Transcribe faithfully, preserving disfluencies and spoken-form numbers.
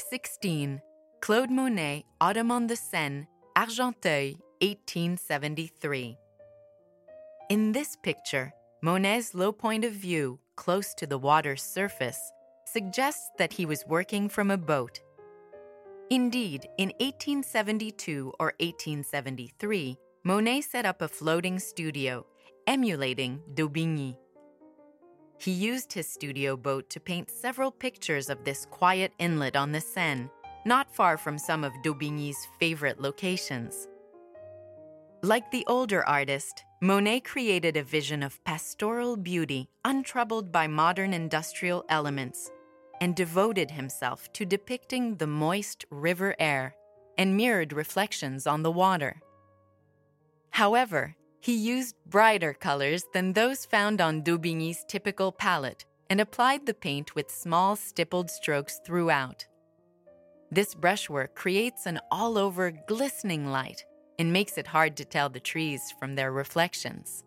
sixteen, Claude Monet, Autumn on the Seine, Argenteuil, eighteen seventy-three. In this picture, Monet's low point of view, close to the water's surface, suggests that he was working from a boat. Indeed, in eighteen seventy-two or eighteen seventy-three, Monet set up a floating studio, emulating Daubigny. He used his studio boat to paint several pictures of this quiet inlet on the Seine, not far from some of Daubigny's favorite locations. Like the older artist, Monet created a vision of pastoral beauty untroubled by modern industrial elements, and devoted himself to depicting the moist river air and mirrored reflections on the water. However, he used brighter colors than those found on Daubigny's typical palette and applied the paint with small stippled strokes throughout. This brushwork creates an all-over glistening light and makes it hard to tell the trees from their reflections.